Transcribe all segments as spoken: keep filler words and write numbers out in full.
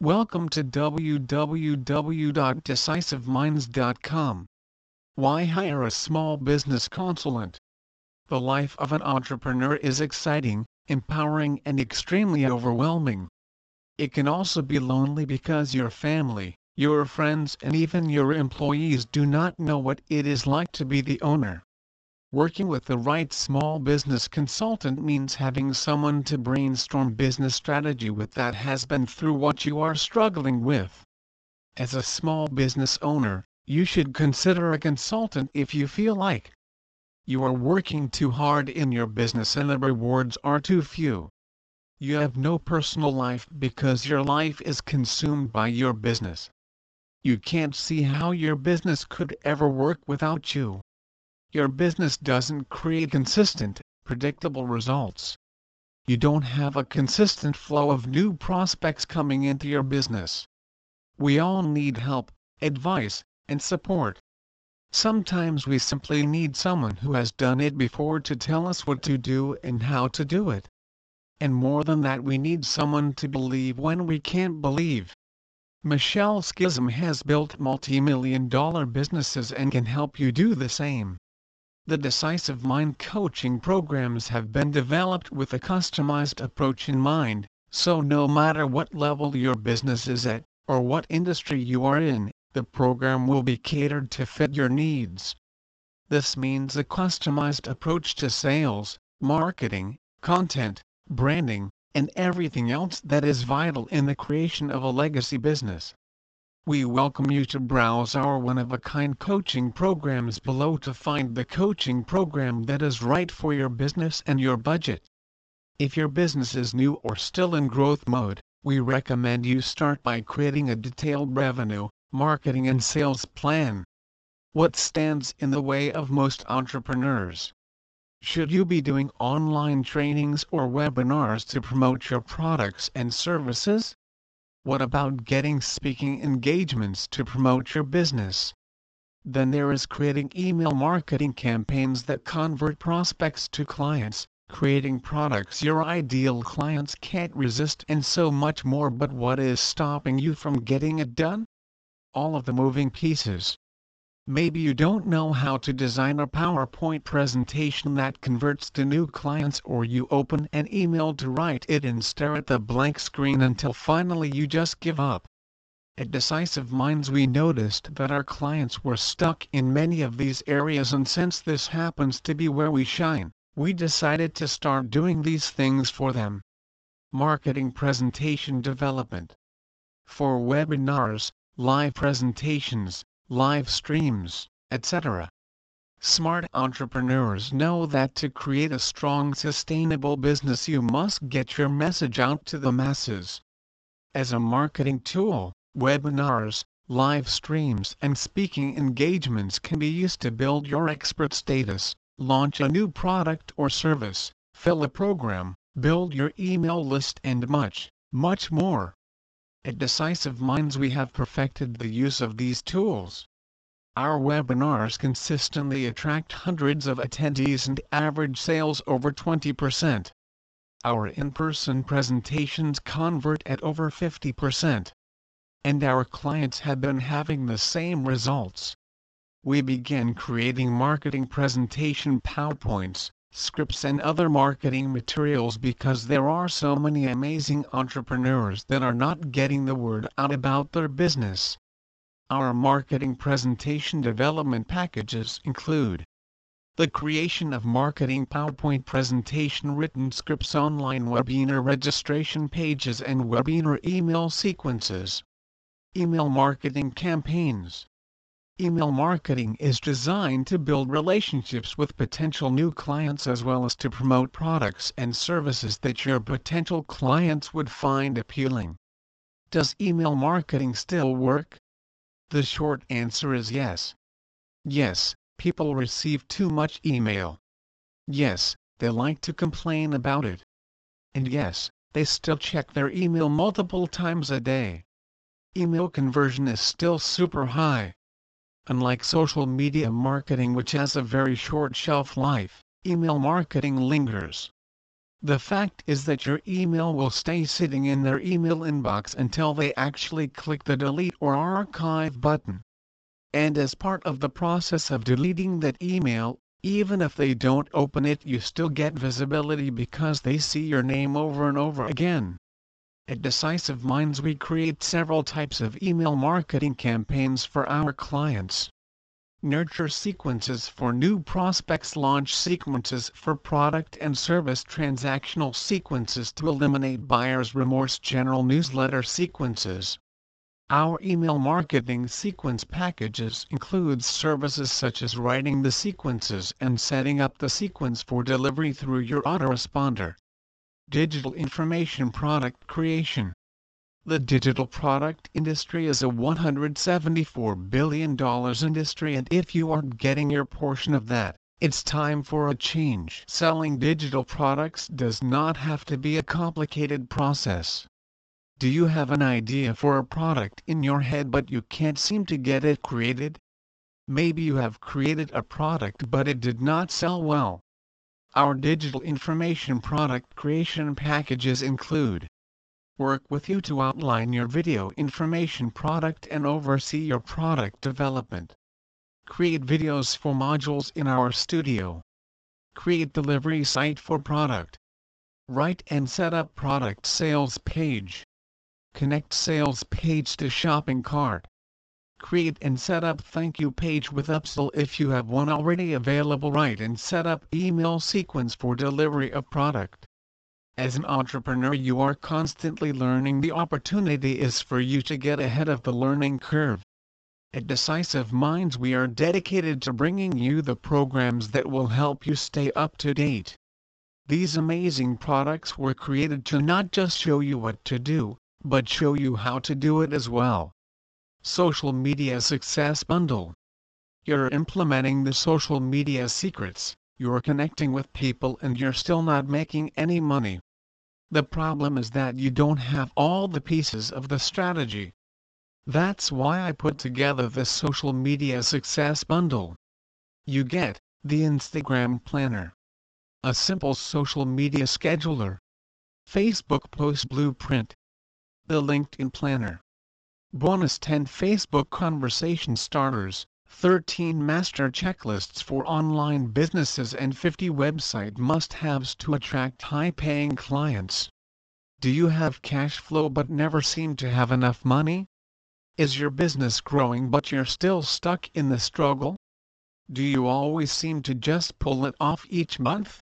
Welcome to w w w dot decisive minds dot com. Why hire a small business consultant? The life of an entrepreneur is exciting, empowering, and extremely overwhelming. It can also be lonely because your family, your friends, and even your employees do not know what it is like to be the owner. Working with the right small business consultant means having someone to brainstorm business strategy with that has been through what you are struggling with. As a small business owner, you should consider a consultant if you feel like you are working too hard in your business and the rewards are too few. You have no personal life because your life is consumed by your business. You can't see how your business could ever work without you. Your business doesn't create consistent, predictable results. You don't have a consistent flow of new prospects coming into your business. We all need help, advice, and support. Sometimes we simply need someone who has done it before to tell us what to do and how to do it. And more than that, we need someone to believe when we can't believe. Michelle Schism has built multi-million dollar businesses and can help you do the same. The Decisive Mind coaching programs have been developed with a customized approach in mind, so no matter what level your business is at, or what industry you are in, the program will be catered to fit your needs. This means a customized approach to sales, marketing, content, branding, and everything else that is vital in the creation of a legacy business. We welcome you to browse our one-of-a-kind coaching programs below to find the coaching program that is right for your business and your budget. If your business is new or still in growth mode, we recommend you start by creating a detailed revenue, marketing, and sales plan. What stands in the way of most entrepreneurs? Should you be doing online trainings or webinars to promote your products and services? What about getting speaking engagements to promote your business? Then there is creating email marketing campaigns that convert prospects to clients, creating products your ideal clients can't resist, and so much more. But what is stopping you from getting it done? All of the moving pieces. Maybe you don't know how to design a PowerPoint presentation that converts to new clients, or you open an email to write it and stare at the blank screen until finally you just give up. At Decisive Minds, we noticed that our clients were stuck in many of these areas, and since this happens to be where we shine, we decided to start doing these things for them. Marketing presentation development. For webinars, live presentations, live streams, et cetera. Smart entrepreneurs know that to create a strong, sustainable business, you must get your message out to the masses. As a marketing tool, webinars, live streams, and speaking engagements can be used to build your expert status, launch a new product or service, fill a program, build your email list, and much, much more. At Decisive Minds, we have perfected the use of these tools. Our webinars consistently attract hundreds of attendees and average sales over twenty percent. Our in-person presentations convert at over fifty percent. And our clients have been having the same results. We began creating marketing presentation PowerPoints, scripts, and other marketing materials because there are so many amazing entrepreneurs that are not getting the word out about their business. Our marketing presentation development packages include the creation of marketing PowerPoint presentation, written scripts, online webinar registration pages, and webinar email sequences. Email marketing campaigns. Email marketing is designed to build relationships with potential new clients, as well as to promote products and services that your potential clients would find appealing. Does email marketing still work? The short answer is yes. Yes, people receive too much email. Yes, they like to complain about it. And yes, they still check their email multiple times a day. Email conversion is still super high. Unlike social media marketing, which has a very short shelf life, email marketing lingers. The fact is that your email will stay sitting in their email inbox until they actually click the delete or archive button. And as part of the process of deleting that email, even if they don't open it, you still get visibility because they see your name over and over again. At Decisive Minds, we create several types of email marketing campaigns for our clients. Nurture sequences for new prospects, launch sequences for product and service, transactional sequences to eliminate buyer's remorse, general newsletter sequences. Our email marketing sequence packages includes services such as writing the sequences and setting up the sequence for delivery through your autoresponder. Digital information product creation. The digital product industry is a one hundred seventy-four billion dollar industry, and if you aren't getting your portion of that, it's time for a change. Selling digital products does not have to be a complicated process. Do you have an idea for a product in your head but you can't seem to get it created? Maybe you have created a product but it did not sell well. Our digital information product creation packages include work with you to outline your video information product and oversee your product development. Create videos for modules in our studio. Create delivery site for product. Write and set up product sales page. Connect sales page to shopping cart. Create and set up thank you page with upsell if you have one already available. Write and set up email sequence for delivery of product. As an entrepreneur, you are constantly learning. The opportunity is for you to get ahead of the learning curve. At Decisive Minds, we are dedicated to bringing you the programs that will help you stay up to date. These amazing products were created to not just show you what to do, but show you how to do it as well. Social Media Success Bundle. You're implementing the social media secrets, you're connecting with people, and you're still not making any money. The problem is that you don't have all the pieces of the strategy. That's why I put together the Social Media Success Bundle. You get the Instagram Planner, a simple social media scheduler, Facebook Post Blueprint, the LinkedIn Planner, bonus ten Facebook Conversation Starters, thirteen Master Checklists for online businesses, and fifty website must-haves to attract high-paying clients. Do you have cash flow but never seem to have enough money? Is your business growing but you're still stuck in the struggle? Do you always seem to just pull it off each month?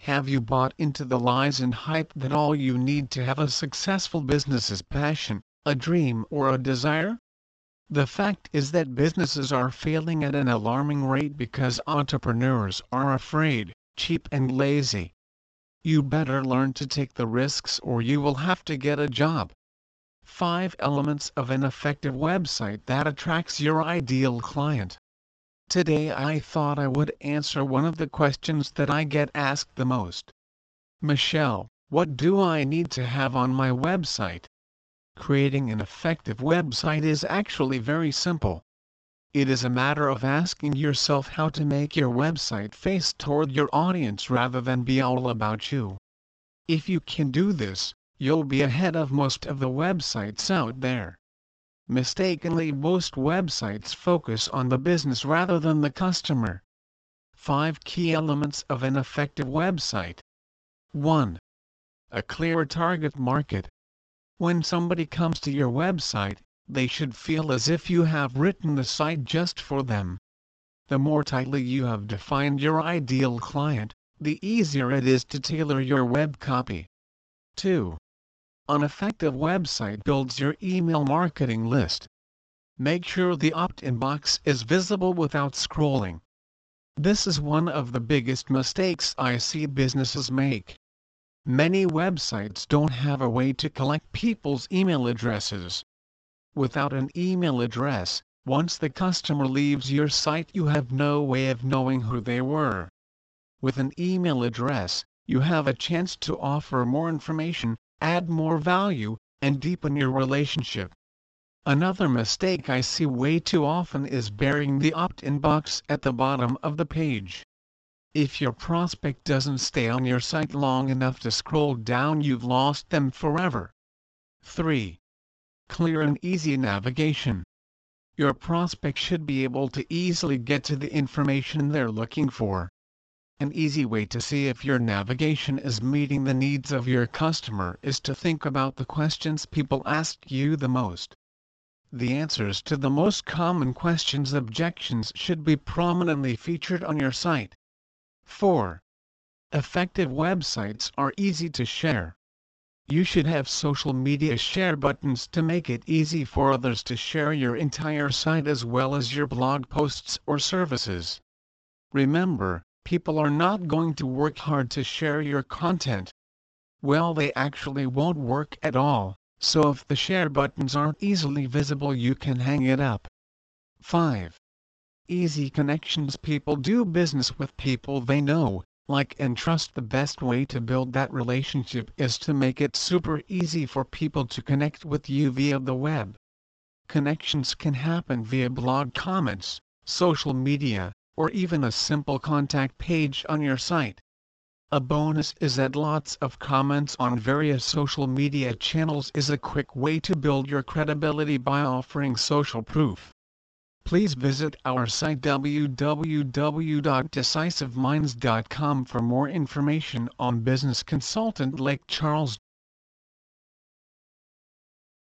Have you bought into the lies and hype that all you need to have a successful business is passion, a dream, or a desire? The fact is that businesses are failing at an alarming rate because entrepreneurs are afraid, cheap, and lazy. You better learn to take the risks or you will have to get a job. Five elements of an effective website that attracts your ideal client. Today I thought I would answer one of the questions that I get asked the most. Michelle, what do I need to have on my website? Creating an effective website is actually very simple. It is a matter of asking yourself how to make your website face toward your audience rather than be all about you. If you can do this, you'll be ahead of most of the websites out there. Mistakenly, most websites focus on the business rather than the customer. Five key elements of an effective website. one A clear target market. When somebody comes to your website, they should feel as if you have written the site just for them. The more tightly you have defined your ideal client, the easier it is to tailor your web copy. two An effective website builds your email marketing list. Make sure the opt-in box is visible without scrolling. This is one of the biggest mistakes I see businesses make. Many websites don't have a way to collect people's email addresses. Without an email address, once the customer leaves your site, you have no way of knowing who they were. With an email address, you have a chance to offer more information, add more value, and deepen your relationship. Another mistake I see way too often is burying the opt-in box at the bottom of the page. If your prospect doesn't stay on your site long enough to scroll down, you've lost them forever. three. Clear and easy navigation. Your prospect should be able to easily get to the information they're looking for. An easy way to see if your navigation is meeting the needs of your customer is to think about the questions people ask you the most. The answers to the most common questions and objections should be prominently featured on your site. four. Effective websites are easy to share. You should have social media share buttons to make it easy for others to share your entire site as well as your blog posts or services. Remember, people are not going to work hard to share your content. Well, they actually won't work at all, so if the share buttons aren't easily visible, you can hang it up. five. Easy connections. People do business with people they know, like, and trust. The best way to build that relationship is to make it super easy for people to connect with you via the web. Connections can happen via blog comments, social media, or even a simple contact page on your site. A bonus is that lots of comments on various social media channels is a quick way to build your credibility by offering social proof. Please visit our site w w w dot decisive minds dot com for more information on business consultant Lake Charles.